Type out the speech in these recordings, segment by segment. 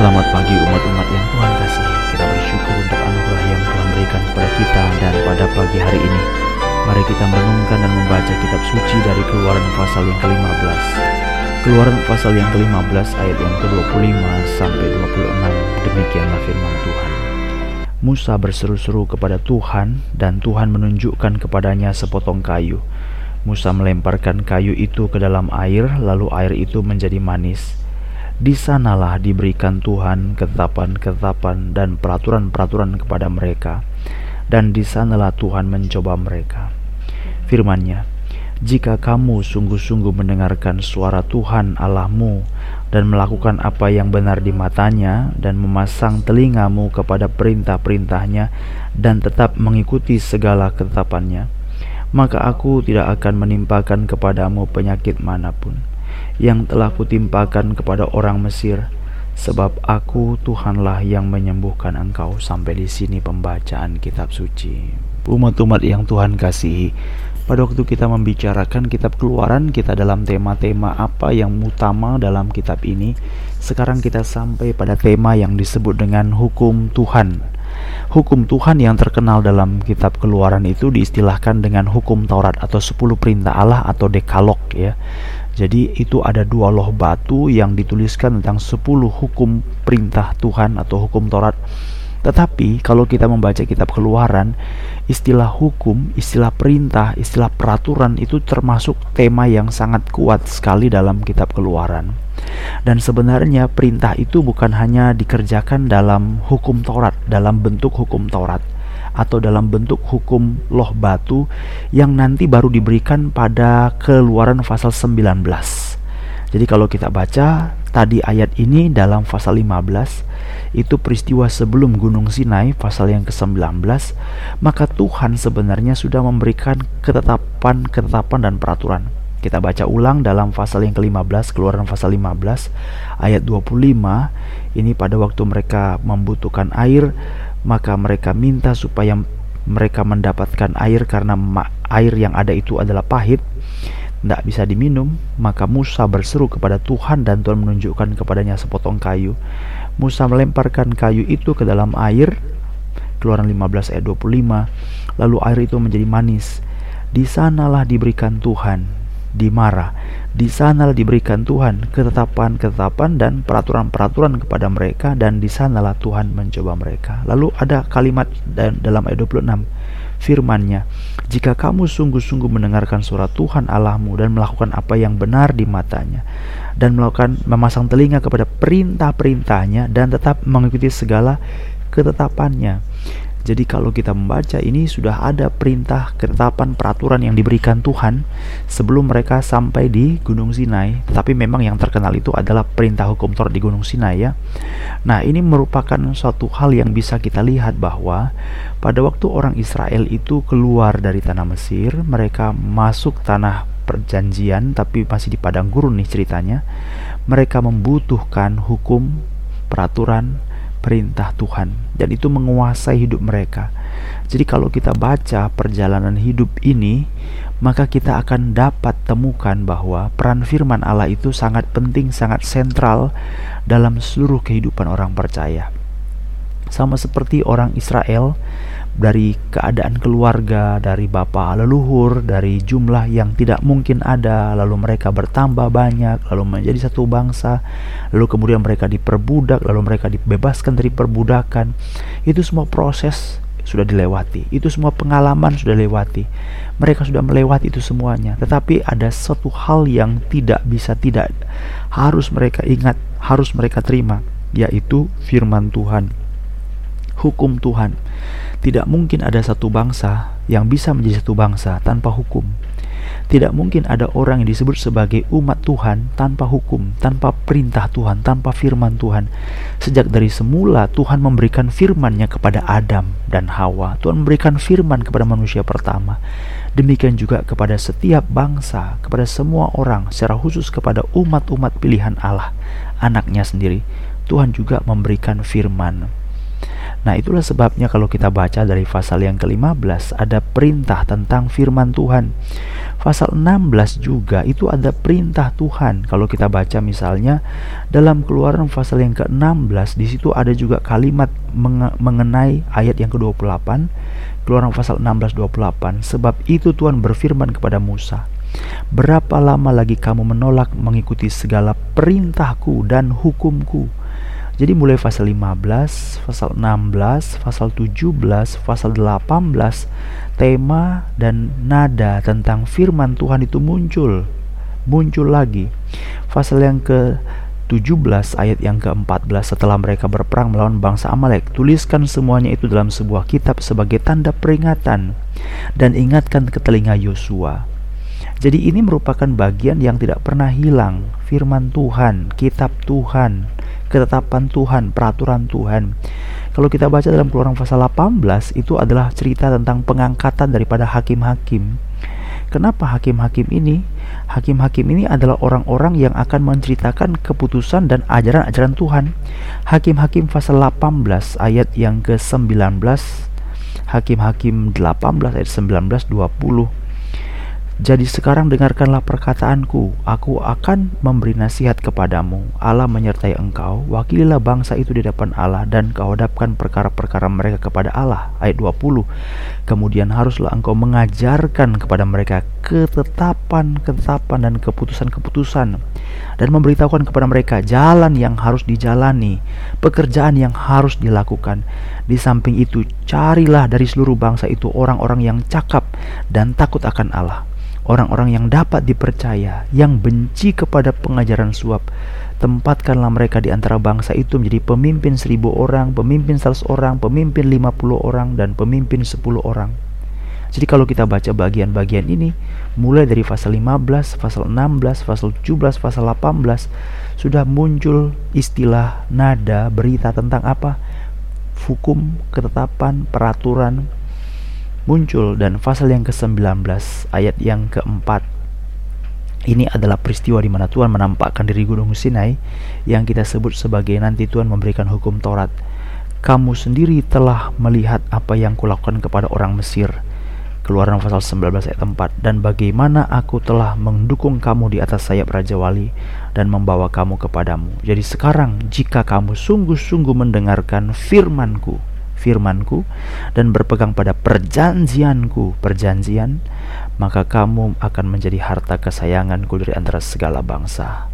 Selamat pagi umat-umat yang Tuhan kasihi. Kita bersyukur untuk anugerah yang Tuhan berikan kepada kita, dan pada pagi hari ini mari kita merenungkan dan membaca kitab suci dari Keluaran pasal yang ke-15. Keluaran pasal yang ke-15 ayat yang ke-25 sampai 26. Demikianlah firman Tuhan. Musa berseru-seru kepada Tuhan, dan Tuhan menunjukkan kepadanya sepotong kayu. Musa melemparkan kayu itu ke dalam air, lalu air itu menjadi manis. Di sanalah diberikan Tuhan ketetapan-ketetapan dan peraturan-peraturan kepada mereka, dan di sanalah Tuhan mencoba mereka. Firman-Nya, "Jika kamu sungguh-sungguh mendengarkan suara Tuhan Allahmu dan melakukan apa yang benar di matanya, dan memasang telingamu kepada perintah-perintah-Nya, dan tetap mengikuti segala ketetapan-Nya, maka Aku tidak akan menimpakan kepadamu penyakit manapun yang telah Kutimpakan kepada orang Mesir, sebab Aku Tuhanlah yang menyembuhkan engkau." Sampai di sini pembacaan kitab suci. Umat-umat yang Tuhan kasihi, pada waktu kita membicarakan kitab Keluaran, kita dalam tema-tema apa yang utama dalam kitab ini. Sekarang kita sampai pada tema yang disebut dengan hukum Tuhan. Hukum Tuhan yang terkenal dalam kitab Keluaran itu diistilahkan dengan hukum Taurat atau 10 perintah Allah atau dekalog, ya. Jadi itu ada dua loh batu yang dituliskan tentang 10 hukum perintah Tuhan atau hukum Taurat. Tetapi kalau kita membaca kitab Keluaran, istilah hukum, istilah perintah, istilah peraturan itu termasuk tema yang sangat kuat sekali dalam kitab Keluaran. Dan sebenarnya perintah itu bukan hanya dikerjakan dalam hukum Taurat, dalam bentuk hukum Taurat atau dalam bentuk hukum loh batu yang nanti baru diberikan pada Keluaran pasal 19. Jadi kalau kita baca tadi ayat ini dalam pasal 15, itu peristiwa sebelum Gunung Sinai, pasal yang ke-19, maka Tuhan sebenarnya sudah memberikan ketetapan-ketetapan dan peraturan. Kita baca ulang dalam pasal yang ke-15, Keluaran pasal 15 ayat 25. Ini pada waktu mereka membutuhkan air, maka mereka minta supaya mereka mendapatkan air karena air yang ada itu adalah pahit, tidak bisa diminum. Maka Musa berseru kepada Tuhan, dan Tuhan menunjukkan kepadanya sepotong kayu. Musa melemparkan kayu itu ke dalam air, Keluaran 15 ayat 25, lalu air itu menjadi manis. Di sanalah diberikan Tuhan, di sanalah diberikan Tuhan ketetapan-ketetapan dan peraturan-peraturan kepada mereka, dan di sanalah Tuhan mencoba mereka. Lalu ada kalimat dalam ayat 26, firman-Nya, "Jika kamu sungguh-sungguh mendengarkan suara Tuhan Allahmu dan melakukan apa yang benar di matanya, dan memasang telinga kepada perintah-perintah-Nya, dan tetap mengikuti segala ketetapan-Nya." Jadi kalau kita membaca ini, sudah ada perintah, ketetapan, peraturan yang diberikan Tuhan sebelum mereka sampai di Gunung Sinai. Tetapi memang yang terkenal itu adalah perintah hukum Taurat di Gunung Sinai, ya. Nah, ini merupakan suatu hal yang bisa kita lihat bahwa pada waktu orang Israel itu keluar dari tanah Mesir, mereka masuk tanah perjanjian, tapi masih di padang gurun nih ceritanya. Mereka membutuhkan hukum, peraturan, perintah Tuhan, dan itu menguasai hidup mereka. Jadi kalau kita baca perjalanan hidup ini, maka kita akan dapat temukan bahwa peran firman Allah itu sangat penting, sangat sentral dalam seluruh kehidupan orang percaya. Sama seperti orang Israel, dari keadaan keluarga, dari bapa leluhur, dari jumlah yang tidak mungkin ada, lalu mereka bertambah banyak, lalu menjadi satu bangsa, lalu kemudian mereka diperbudak, lalu mereka dibebaskan dari perbudakan. Itu semua proses sudah dilewati, itu semua pengalaman sudah lewati. Mereka sudah melewati itu semuanya. Tetapi ada satu hal yang tidak bisa tidak harus mereka ingat, harus mereka terima, yaitu firman Tuhan, hukum Tuhan. Tidak mungkin ada satu bangsa yang bisa menjadi satu bangsa tanpa hukum. Tidak mungkin ada orang yang disebut sebagai umat Tuhan tanpa hukum, tanpa perintah Tuhan, tanpa firman Tuhan. Sejak dari semula Tuhan memberikan firman-Nya kepada Adam dan Hawa. Tuhan memberikan firman kepada manusia pertama. Demikian juga kepada setiap bangsa, kepada semua orang, secara khusus kepada umat-umat pilihan Allah, anak-Nya sendiri. Tuhan juga memberikan firman. Nah, itulah sebabnya kalau kita baca dari pasal yang ke-15 ada perintah tentang firman Tuhan. Pasal 16 juga itu ada perintah Tuhan. Kalau kita baca misalnya dalam Keluaran pasal yang ke-16, di situ ada juga kalimat mengenai ayat yang ke-28, Keluaran pasal 16:28. Sebab itu Tuhan berfirman kepada Musa, berapa lama lagi kamu menolak mengikuti segala perintahku dan hukumku? Jadi mulai pasal 15, pasal 16, pasal 17, pasal 18, tema dan nada tentang firman Tuhan itu muncul lagi. Pasal yang ke-17 ayat yang ke-14, setelah mereka berperang melawan bangsa Amalek, tuliskan semuanya itu dalam sebuah kitab sebagai tanda peringatan dan ingatkan ke telinga Yosua. Jadi ini merupakan bagian yang tidak pernah hilang, firman Tuhan, kitab Tuhan, ketetapan Tuhan, peraturan Tuhan. Kalau kita baca dalam Keluaran pasal 18, itu adalah cerita tentang pengangkatan daripada hakim-hakim. Kenapa hakim-hakim ini? Hakim-hakim ini adalah orang-orang yang akan menceritakan keputusan dan ajaran-ajaran Tuhan. Hakim-hakim pasal 18 ayat yang ke-19, Hakim-hakim 18 ayat 19-20. Jadi sekarang dengarkanlah perkataanku, aku akan memberi nasihat kepadamu. Allah menyertai engkau, wakililah bangsa itu di depan Allah dan kau hadapkan perkara-perkara mereka kepada Allah. Ayat 20. Kemudian haruslah engkau mengajarkan kepada mereka ketetapan-ketetapan dan keputusan-keputusan, dan memberitahukan kepada mereka jalan yang harus dijalani, pekerjaan yang harus dilakukan. Di samping itu, carilah dari seluruh bangsa itu orang-orang yang cakap dan takut akan Allah, orang-orang yang dapat dipercaya, yang benci kepada pengajaran suap. Tempatkanlah mereka di antara bangsa itu menjadi pemimpin 1,000 orang, pemimpin 100 orang, pemimpin 50 orang, dan pemimpin 10 orang. Jadi kalau kita baca bagian-bagian ini, mulai dari pasal 15, pasal 16, pasal 17, pasal 18, sudah muncul istilah, nada, berita tentang apa? Hukum, ketetapan, peraturan muncul. Dan pasal yang ke-19 ayat yang ke-4, ini adalah peristiwa di mana Tuhan menampakkan diri Gunung Sinai, yang kita sebut sebagai nanti Tuhan memberikan hukum Taurat. Kamu sendiri telah melihat apa yang kulakukan kepada orang Mesir. Keluaran pasal 19 ayat 4. Dan bagaimana aku telah mendukung kamu di atas sayap Raja Wali dan membawa kamu kepadamu. Jadi sekarang jika kamu sungguh-sungguh mendengarkan firmanku dan berpegang pada perjanjian, maka kamu akan menjadi harta kesayanganku dari antara segala bangsa.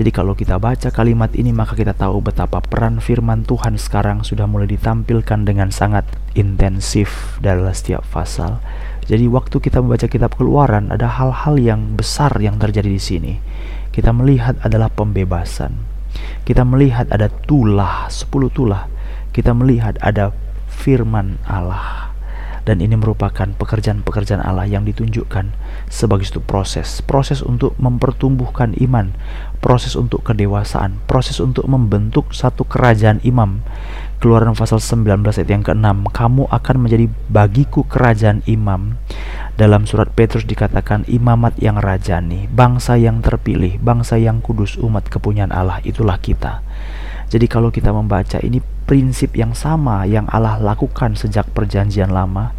Jadi kalau kita baca kalimat ini, maka kita tahu betapa peran firman Tuhan sekarang sudah mulai ditampilkan dengan sangat intensif dalam setiap pasal. Jadi waktu kita membaca kitab Keluaran, ada hal-hal yang besar yang terjadi di sini. Kita melihat adalah pembebasan. Kita melihat ada tulah, 10 tulah. Kita melihat ada firman Allah. Dan ini merupakan pekerjaan-pekerjaan Allah yang ditunjukkan sebagai suatu proses untuk mempertumbuhkan iman, proses untuk kedewasaan, proses untuk membentuk satu kerajaan imam. Keluaran pasal 19 ayat yang ke-6, kamu akan menjadi bagiku kerajaan imam. Dalam surat Petrus dikatakan imamat yang rajani, bangsa yang terpilih, bangsa yang kudus, umat kepunyaan Allah, itulah kita. Jadi kalau kita membaca ini, prinsip yang sama yang Allah lakukan sejak perjanjian lama,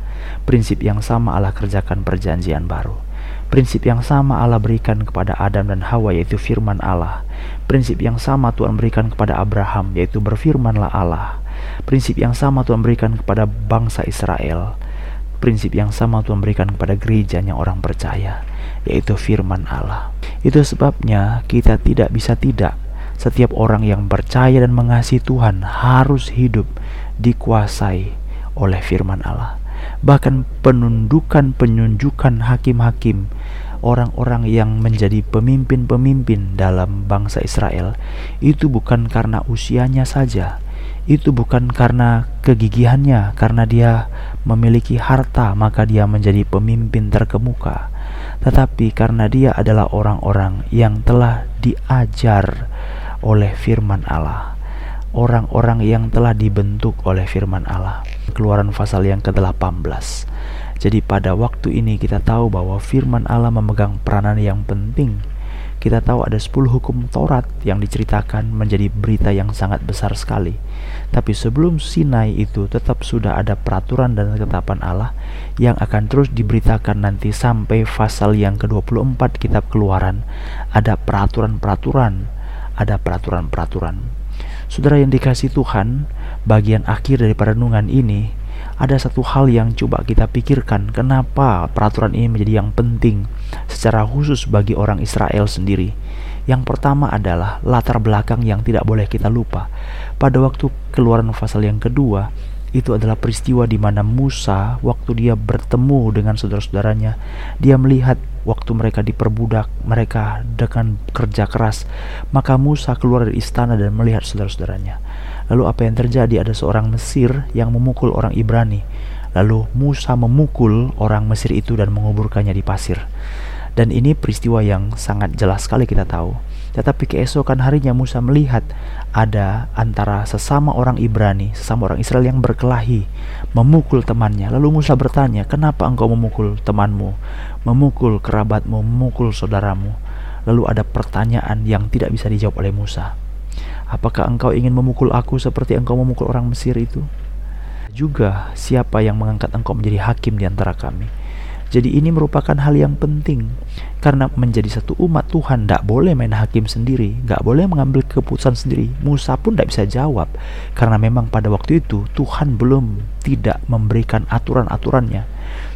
prinsip yang sama Allah kerjakan perjanjian baru. Prinsip yang sama Allah berikan kepada Adam dan Hawa, yaitu firman Allah. Prinsip yang sama Tuhan berikan kepada Abraham, yaitu berfirmanlah Allah. Prinsip yang sama Tuhan berikan kepada bangsa Israel. Prinsip yang sama Tuhan berikan kepada gerejanya orang percaya, yaitu firman Allah. Itu sebabnya kita tidak bisa tidak. Setiap orang yang percaya dan mengasihi Tuhan harus hidup dikuasai oleh firman Allah. Bahkan penunjukan hakim-hakim, orang-orang yang menjadi pemimpin-pemimpin dalam bangsa Israel, itu bukan karena usianya saja, itu bukan karena kegigihannya, karena dia memiliki harta maka dia menjadi pemimpin terkemuka, tetapi karena dia adalah orang-orang yang telah diajar oleh firman Allah, orang-orang yang telah dibentuk oleh firman Allah. Keluaran pasal yang ke-18. Jadi pada waktu ini kita tahu bahwa firman Allah memegang peranan yang penting. kita tahu ada 10 hukum Taurat yang diceritakan menjadi berita yang sangat besar sekali. Tapi sebelum Sinai itu tetap sudah ada peraturan dan ketetapan Allah yang akan terus diberitakan nanti sampai pasal yang ke-24 kitab Keluaran. Ada peraturan-peraturan, ada peraturan-peraturan. Saudara yang dikasihi Tuhan, bagian akhir daripada renungan ini, ada satu hal yang coba kita pikirkan, kenapa peraturan ini menjadi yang penting secara khusus bagi orang Israel sendiri. Yang pertama adalah latar belakang yang tidak boleh kita lupa. Pada waktu Keluaran pasal yang kedua, itu adalah peristiwa di mana Musa waktu dia bertemu dengan saudara-saudaranya, dia melihat waktu mereka diperbudak, mereka dengan kerja keras. Maka Musa keluar dari istana dan melihat saudara-saudaranya. Lalu apa yang terjadi? Ada seorang Mesir yang memukul orang Ibrani. Lalu Musa memukul orang Mesir itu dan menguburkannya di pasir. Dan ini peristiwa yang sangat jelas sekali kita tahu. Tetapi keesokan harinya Musa melihat ada antara sesama orang Ibrani, sesama orang Israel yang berkelahi, memukul temannya. Lalu Musa bertanya, kenapa engkau memukul temanmu, memukul kerabatmu, memukul saudaramu? Lalu ada pertanyaan yang tidak bisa dijawab oleh Musa. Apakah engkau ingin memukul aku seperti engkau memukul orang Mesir itu? Juga siapa yang mengangkat engkau menjadi hakim di antara kami? Jadi ini merupakan hal yang penting, karena menjadi satu umat Tuhan tidak boleh main hakim sendiri, tidak boleh mengambil keputusan sendiri. Musa pun tidak bisa jawab, karena memang pada waktu itu Tuhan belum tidak memberikan aturan-aturannya.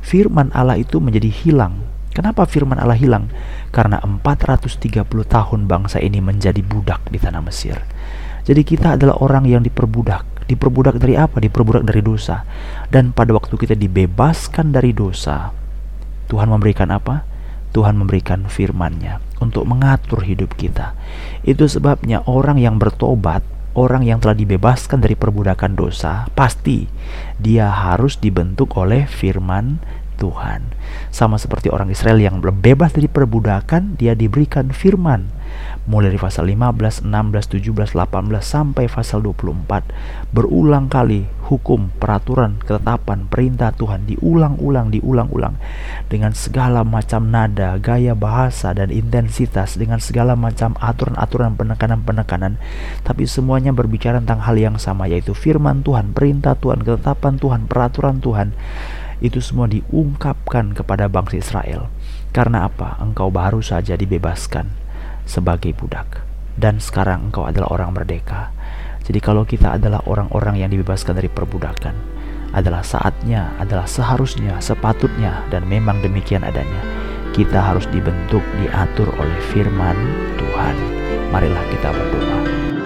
Firman Allah itu menjadi hilang. Kenapa firman Allah hilang? Karena 430 tahun bangsa ini menjadi budak di tanah Mesir. Jadi kita adalah orang yang diperbudak dari apa? Diperbudak dari dosa. Dan pada waktu kita dibebaskan dari dosa, Tuhan memberikan apa? Tuhan memberikan firman-Nya untuk mengatur hidup kita. Itu sebabnya orang yang bertobat, orang yang telah dibebaskan dari perbudakan dosa, pasti dia harus dibentuk oleh firman Tuhan. Sama seperti orang Israel yang bebas dari perbudakan, dia diberikan firman. Mulai dari pasal 15, 16, 17, 18 sampai pasal 24, berulang kali hukum, peraturan, ketetapan, perintah Tuhan diulang-ulang dengan segala macam nada, gaya bahasa dan intensitas, dengan segala macam aturan-aturan, penekanan-penekanan, tapi semuanya berbicara tentang hal yang sama, yaitu firman Tuhan, perintah Tuhan, ketetapan Tuhan, peraturan Tuhan. Itu semua diungkapkan kepada bangsa Israel. Karena apa? Engkau baru saja dibebaskan sebagai budak, dan sekarang engkau adalah orang merdeka. Jadi kalau kita adalah orang-orang yang dibebaskan dari perbudakan, adalah saatnya, adalah seharusnya, sepatutnya, dan memang demikian adanya, kita harus dibentuk, diatur oleh firman Tuhan. Marilah kita berdoa.